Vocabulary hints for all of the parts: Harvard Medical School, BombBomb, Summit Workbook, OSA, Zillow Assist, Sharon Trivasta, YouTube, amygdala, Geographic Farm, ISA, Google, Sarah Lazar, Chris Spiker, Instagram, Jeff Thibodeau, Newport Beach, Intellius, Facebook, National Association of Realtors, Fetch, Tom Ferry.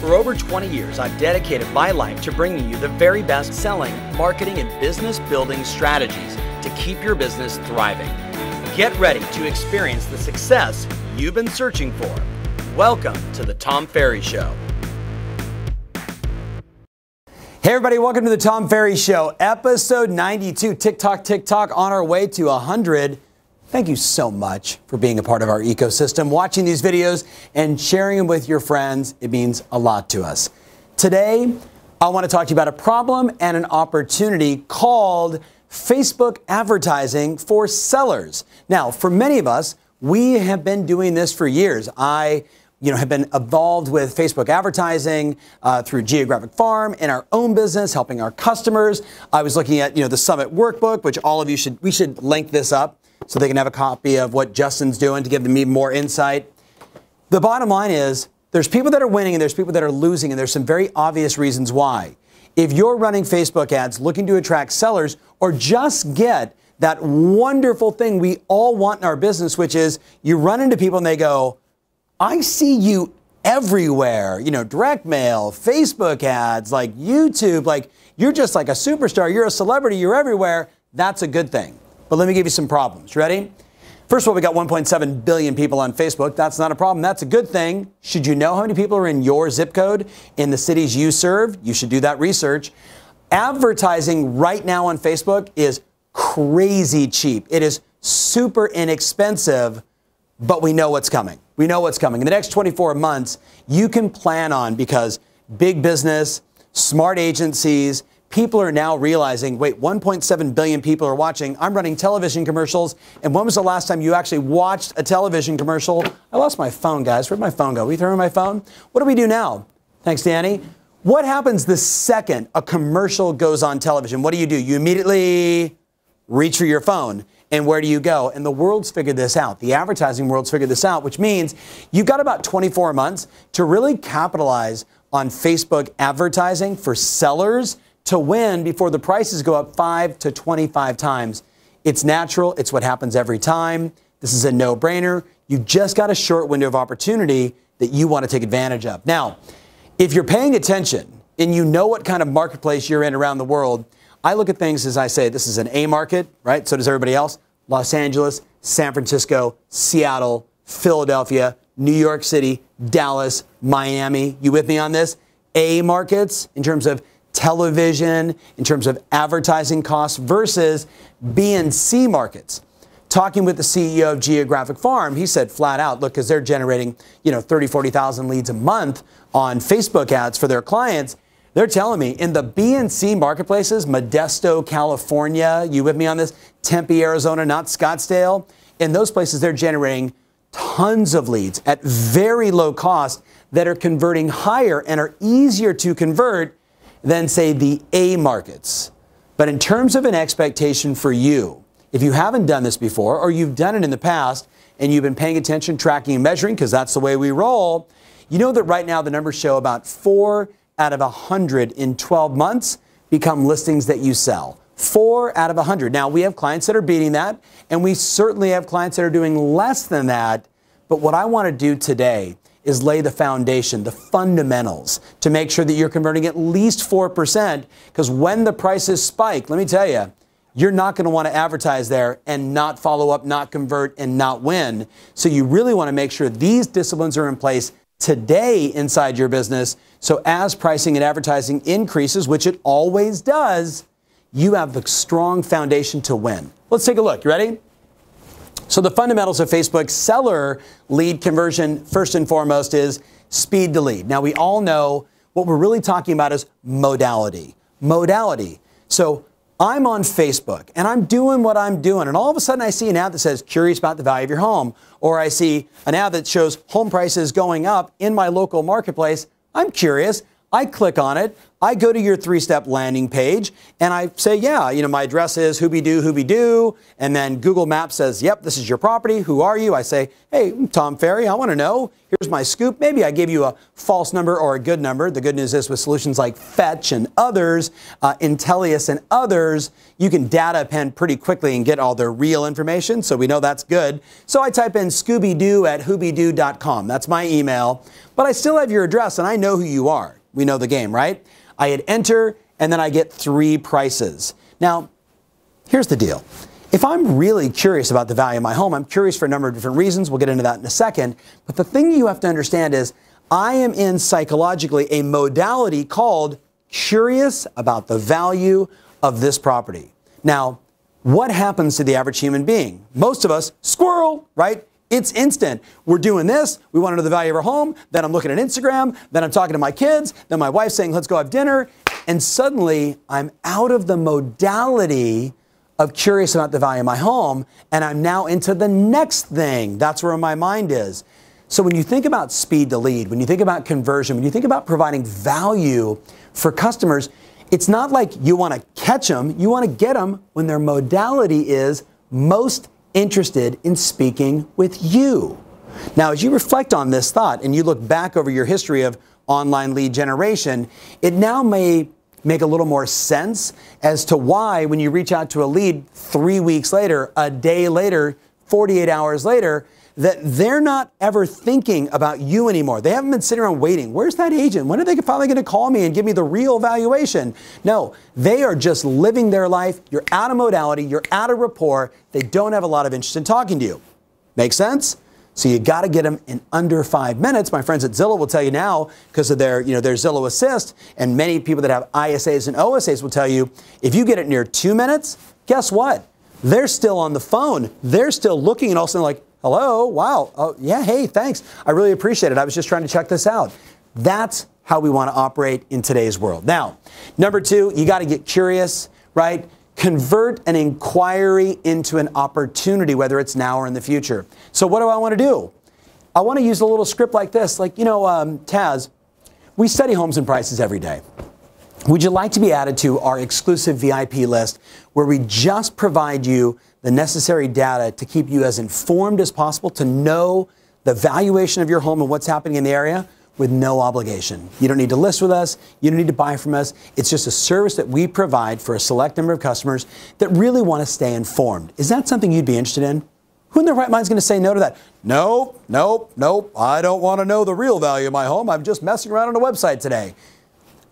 For over 20 years, I've dedicated my life to bringing you the very best selling, marketing, and business building strategies to keep your business thriving. Get ready to experience the success you've been searching for. Welcome to the Tom Ferry Show. Hey everybody, welcome to the Tom Ferry Show, episode 92, tick tock, on our way to 100. Thank you so much for being a part of our ecosystem, watching these videos and sharing them with your friends. It means a lot to us. Today, I want to talk to you about a problem and an opportunity called Facebook advertising for sellers. Now, for many of us, we have been doing this for years. I have been involved with Facebook advertising through Geographic Farm in our own business, helping our customers. I was looking at, the Summit Workbook, which all of you we should link this up so they can have a copy of what Justin's doing to give them even more insight. The bottom line is there's people that are winning and there's people that are losing, and there's some very obvious reasons why. If you're running Facebook ads looking to attract sellers or just get that wonderful thing we all want in our business, which is you run into people and they go, I see you everywhere, direct mail, Facebook ads, like YouTube, like you're just like a superstar, you're a celebrity, you're everywhere. That's a good thing. But let me give you some problems. Ready? First of all, we got 1.7 billion people on Facebook. That's not a problem. That's a good thing. Should you know how many people are in your zip code in the cities you serve? You should do that research. Advertising right now on Facebook is crazy cheap. It is super inexpensive, but we know what's coming. We know what's coming. In the next 24 months, you can plan on, because big business, smart agencies, people are now realizing, wait, 1.7 billion people are watching. I'm running television commercials. And when was the last time you actually watched a television commercial? I lost my phone, guys. Where'd my phone go? We threw my phone? What do we do now? Thanks, Danny. What happens the second a commercial goes on television? What do? You immediately reach for your phone. And where do you go? And the world's figured this out. The advertising world's figured this out, which means you've got about 24 months to really capitalize on Facebook advertising for sellers to win before the prices go up 5 to 25 times. It's natural. It's what happens every time. This is a no-brainer. You just got a short window of opportunity that you want to take advantage of. Now, if you're paying attention and you know what kind of marketplace you're in around the world, I look at things as I say, this is an A market, right? So does everybody else. Los Angeles, San Francisco, Seattle, Philadelphia, New York City, Dallas, Miami. You with me on this? A markets in terms of television, in terms of advertising costs, versus B and C markets. Talking with the CEO of Geographic Farm, he said flat out, look, because they're generating, 30, 40,000 leads a month on Facebook ads for their clients. They're telling me in the B and C marketplaces, Modesto, California, you with me on this? Tempe, Arizona, not Scottsdale. In those places, they're generating tons of leads at very low cost that are converting higher and are easier to convert than, say, the A markets. But in terms of an expectation for you, if you haven't done this before or you've done it in the past and you've been paying attention, tracking and measuring, because that's the way we roll, you know that right now the numbers show about 4 out of 100 in 12 months become listings that you sell. 4 out of 100. Now, we have clients that are beating that, and we certainly have clients that are doing less than that. But what I want to do today is lay the foundation, the fundamentals, to make sure that you're converting at least 4%, because when the prices spike, let me tell you, you're not going to want to advertise there and not follow up, not convert, and not win. So you really want to make sure these disciplines are in place today inside your business. So as pricing and advertising increases, which it always does, you have a strong foundation to win. Let's take a look. You ready? So the fundamentals of Facebook seller lead conversion, first and foremost, is speed to lead. Now, we all know what we're really talking about is modality. Modality. So I'm on Facebook and I'm doing what I'm doing, and all of a sudden I see an ad that says curious about the value of your home, or I see an ad that shows home prices going up in my local marketplace. I'm curious. I click on it, I go to your three-step landing page, and I say, yeah, you know, my address is Hoobie-Doo, and then Google Maps says, yep, this is your property, who are you? I say, hey, I'm Tom Ferry, I want to know, here's my scoop. Maybe I gave you a false number or a good number. The good news is with solutions like Fetch and others, Intellius and others, you can data append pretty quickly and get all their real information, so we know that's good. So I type in Scooby-Doo@hoobie-doo.com. That's my email, but I still have your address, and I know who you are. We know the game, right? I hit enter, and then I get three prices. Now, here's the deal. If I'm really curious about the value of my home, I'm curious for a number of different reasons. We'll get into that in a second. But the thing you have to understand is I am in psychologically a modality called curious about the value of this property. Now, what happens to the average human being? Most of us, squirrel, right? It's instant. We're doing this. We want to know the value of our home. Then I'm looking at Instagram. Then I'm talking to my kids. Then my wife's saying, let's go have dinner. And suddenly I'm out of the modality of curious about the value of my home. And I'm now into the next thing. That's where my mind is. So when you think about speed to lead, when you think about conversion, when you think about providing value for customers, it's not like you want to catch them. You want to get them when their modality is most interested in speaking with you. Now, as you reflect on this thought and you look back over your history of online lead generation, it now may make a little more sense as to why when you reach out to a lead 3 weeks later, a day later, 48 hours later, that they're not ever thinking about you anymore. They haven't been sitting around waiting. Where's that agent? When are they finally going to call me and give me the real valuation? No, they are just living their life. You're out of modality. You're out of rapport. They don't have a lot of interest in talking to you. Make sense? So you got to get them in under 5 minutes. My friends at Zillow will tell you now because of their, their Zillow Assist, and many people that have ISAs and OSAs will tell you if you get it near 2 minutes, guess what? They're still on the phone. They're still looking and all of a sudden like, hello, wow, oh yeah, hey, thanks. I really appreciate it. I was just trying to check this out. That's how we want to operate in today's world. Now, number two, you got to get curious, right? Convert an inquiry into an opportunity, whether it's now or in the future. So what do I want to do? I want to use a little script like this, like, Taz, we study homes and prices every day. Would you like to be added to our exclusive VIP list where we just provide you the necessary data to keep you as informed as possible to know the valuation of your home and what's happening in the area with no obligation? You don't need to list with us. You don't need to buy from us. It's just a service that we provide for a select number of customers that really want to stay informed. Is that something you'd be interested in? Who in their right mind is going to say no to that? Nope. I don't want to know the real value of my home. I'm just messing around on a website today.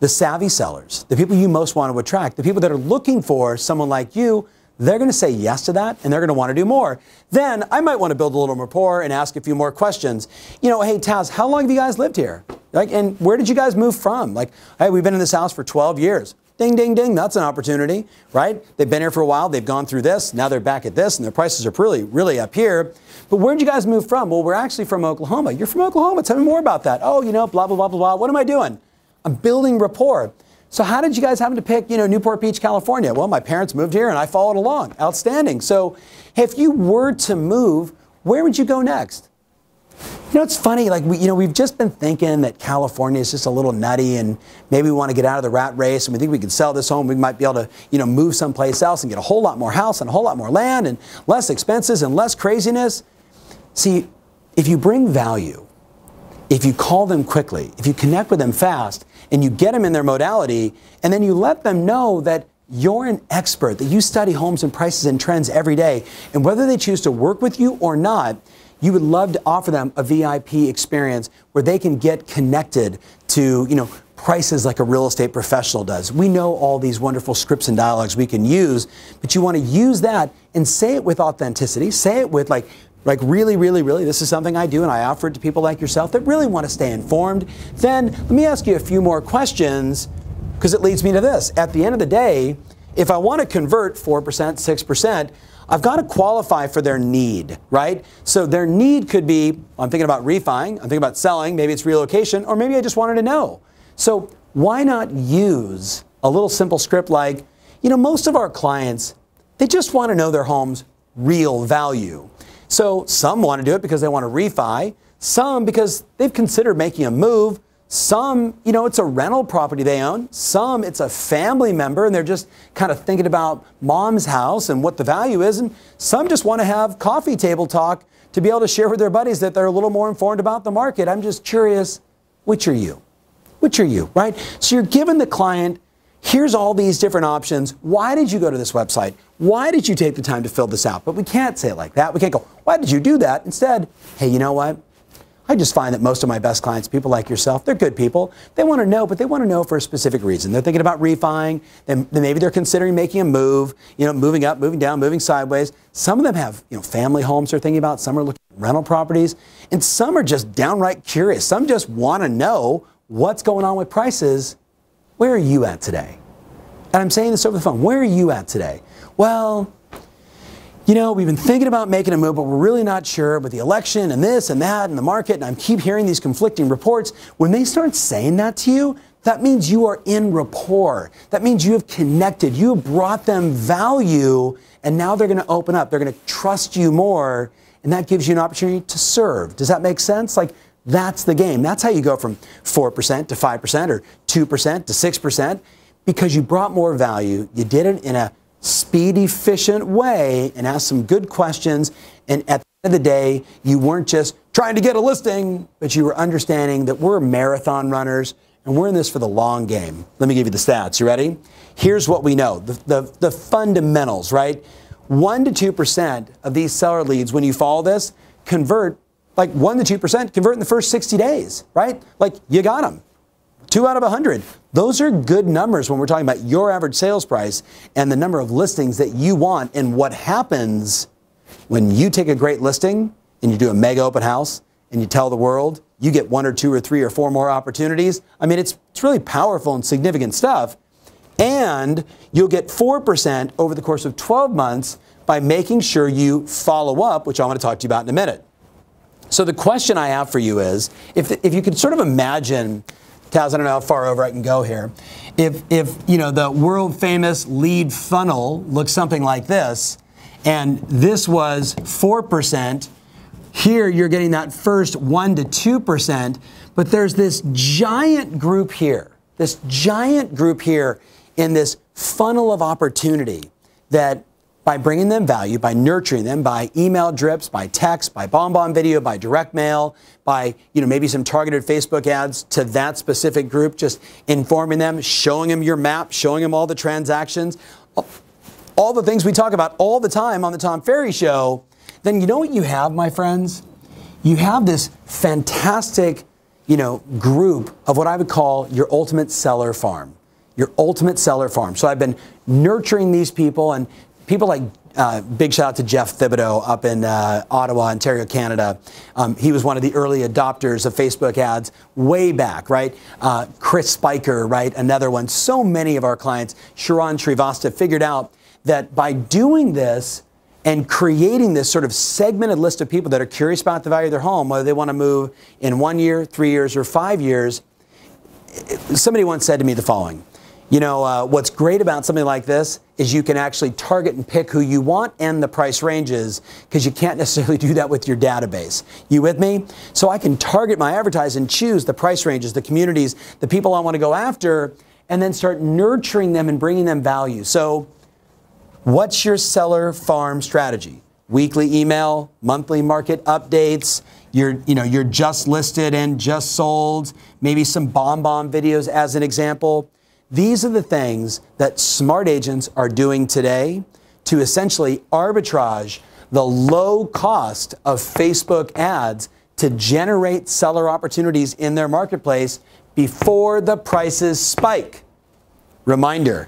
The savvy sellers, the people you most want to attract, the people that are looking for someone like you, they're going to say yes to that, and they're going to want to do more. Then I might want to build a little rapport and ask a few more questions. You know, hey, Taz, how long have you guys lived here? Like, and where did you guys move from? Like, hey, we've been in this house for 12 years. Ding, ding, ding. That's an opportunity, right? They've been here for a while. They've gone through this. Now they're back at this, and their prices are really, really up here. But where'd you guys move from? Well, we're actually from Oklahoma. You're from Oklahoma. Tell me more about that. Oh, blah, blah, blah, blah, blah. What am I doing? I'm building rapport. So how did you guys happen to pick, Newport Beach, California? Well, my parents moved here and I followed along. Outstanding. So if you were to move, where would you go next? It's funny, like, we've just been thinking that California is just a little nutty and maybe we want to get out of the rat race and we think we can sell this home. We might be able to, move someplace else and get a whole lot more house and a whole lot more land and less expenses and less craziness. See, if you bring value, if you call them quickly, if you connect with them fast, and you get them in their modality, and then you let them know that you're an expert, that you study homes and prices and trends every day, and whether they choose to work with you or not, you would love to offer them a VIP experience where they can get connected to, prices like a real estate professional does. We know all these wonderful scripts and dialogues we can use, but you want to use that and say it with authenticity, say it with like really, really, really, this is something I do and I offer it to people like yourself that really want to stay informed. Then let me ask you a few more questions because it leads me to this. At the end of the day, if I want to convert 4%, 6%, I've got to qualify for their need, right? So their need could be, I'm thinking about refining, I'm thinking about selling, maybe it's relocation, or maybe I just wanted to know. So why not use a little simple script like, most of our clients, they just want to know their home's real value. So some want to do it because they want to refi, some because they've considered making a move, Some, you know, it's a rental property they own. Some, it's a family member, and they're just kind of thinking about mom's house and what the value is. And some just want to have coffee table talk to be able to share with their buddies that they're a little more informed about the market. I'm just curious, which are you? Which are you, right? So you're giving the client, here's all these different options. Why did you go to this website? Why did you take the time to fill this out? But we can't say it like that. We can't go, why did you do that? Instead, hey, you know what? I just find that most of my best clients, people like yourself, they're good people. They want to know, but they want to know for a specific reason. They're thinking about refi-ing, then maybe they're considering making a move, you know, moving up, moving down, moving sideways. Some of them have, you know, family homes they're thinking about. Some are looking at rental properties, and some are just downright curious. Some just want to know what's going on with prices. Where are you at today? And I'm saying this over the phone. Where are you at today? Well, you know, we've been thinking about making a move, but we're really not sure with the election and this and that and the market, and I keep hearing these conflicting reports. When they start saying that to you, that means you are in rapport. That means you have connected. You have brought them value, and now they're going to open up. They're going to trust you more, and that gives you an opportunity to serve. Does that make sense? Like, that's the game. That's how you go from 4% to 5% or 2% to 6%, because you brought more value. You did it in a speed, efficient way and ask some good questions, and at the end of the day, you weren't just trying to get a listing, but you were understanding that we're marathon runners and we're in this for the long game. Let me give you the stats. You ready? Here's what we know, the fundamentals, right? 1 to 2% of these seller leads, when you follow this, convert. Like 1 to 2% convert in the first 60 days, right? Like, you got them. 2 out of 100. Those are good numbers when we're talking about your average sales price and the number of listings that you want. And what happens when you take a great listing and you do a mega open house and you tell the world, you get 1 or 2 or 3 or 4 more opportunities. I mean, it's really powerful and significant stuff. And you'll get 4% over the course of 12 months by making sure you follow up, which I want to talk to you about in a minute. So the question I have for you is, if you could sort of imagine, Taz, I don't know how far over I can go here. If you know, the world famous lead funnel looks something like this, and this was 4%, here you're getting that first 1 to 2%, but there's this giant group here in this funnel of opportunity that, by bringing them value, by nurturing them, by email drips, by text, by BombBomb video, by direct mail, by, you know, maybe some targeted Facebook ads to that specific group, just informing them, showing them your map, showing them all the transactions, all the things we talk about all the time on the Tom Ferry Show, then you know what you have, my friends? You have this fantastic, you know, group of what I would call your ultimate seller farm. Your ultimate seller farm. So I've been nurturing these people, and people like, big shout out to Jeff Thibodeau up in Ottawa, Ontario, Canada. He was one of the early adopters of Facebook ads way back, right? Chris Spiker, right? Another one. So many of our clients, Sharon Trivasta, figured out that by doing this and creating this sort of segmented list of people that are curious about the value of their home, whether they want to move in 1 year, 3 years, or 5 years, somebody once said to me the following. You know, what's great about something like this is you can actually target and pick who you want and the price ranges, because you can't necessarily do that with your database. You with me? So I can target my advertising, choose the price ranges, the communities, the people I want to go after, and then start nurturing them and bringing them value. So what's your seller farm strategy? Weekly email, monthly market updates, you're just listed and just sold, maybe some BombBomb videos as an example. These are the things that smart agents are doing today to essentially arbitrage the low cost of Facebook ads to generate seller opportunities in their marketplace before the prices spike. Reminder,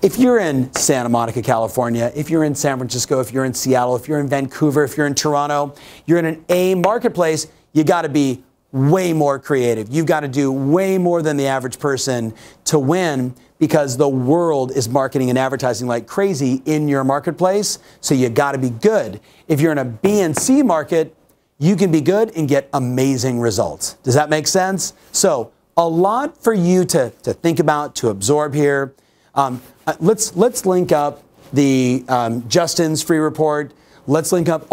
if you're in Santa Monica, California, if you're in San Francisco, if you're in Seattle, if you're in Vancouver, if you're in Toronto, you're in an A marketplace, you got to be way more creative. You've got to do way more than the average person to win, because the world is marketing and advertising like crazy in your marketplace. So you got to be good. If you're in a B and C market, you can be good and get amazing results. Does that make sense? So a lot for you to think about, to absorb here. Let's link up the Justin's free report. Let's link up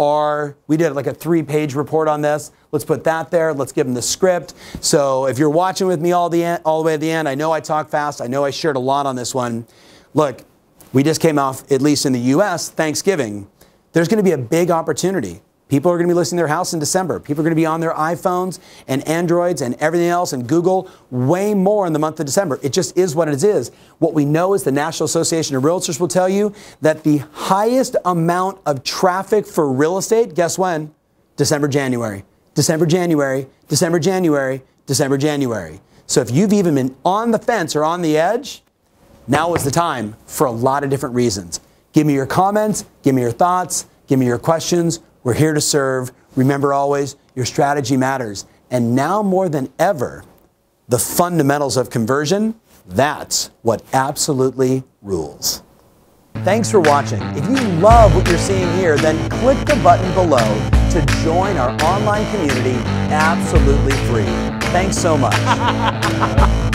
we did like a 3-page report on this. Let's put that there. Let's give them the script. So if you're watching with me all the way at the end, I know I talk fast. I know I shared a lot on this one. Look, we just came off, at least in the U.S., Thanksgiving. There's going to be a big opportunity. People are going to be listing their house in December. People are going to be on their iPhones and Androids and everything else and Google way more in the month of December. It just is what it is. What we know is the National Association of Realtors will tell you that the highest amount of traffic for real estate, guess when? December, January. December, January, December, January, December, January. So if you've even been on the fence or on the edge, now is the time for a lot of different reasons. Give me your comments. Give me your thoughts. Give me your questions. We're here to serve. Remember always, your strategy matters. And now more than ever, the fundamentals of conversion, that's what absolutely rules. Thanks for watching. If you love what you're seeing here, then click the button below to join our online community absolutely free. Thanks so much.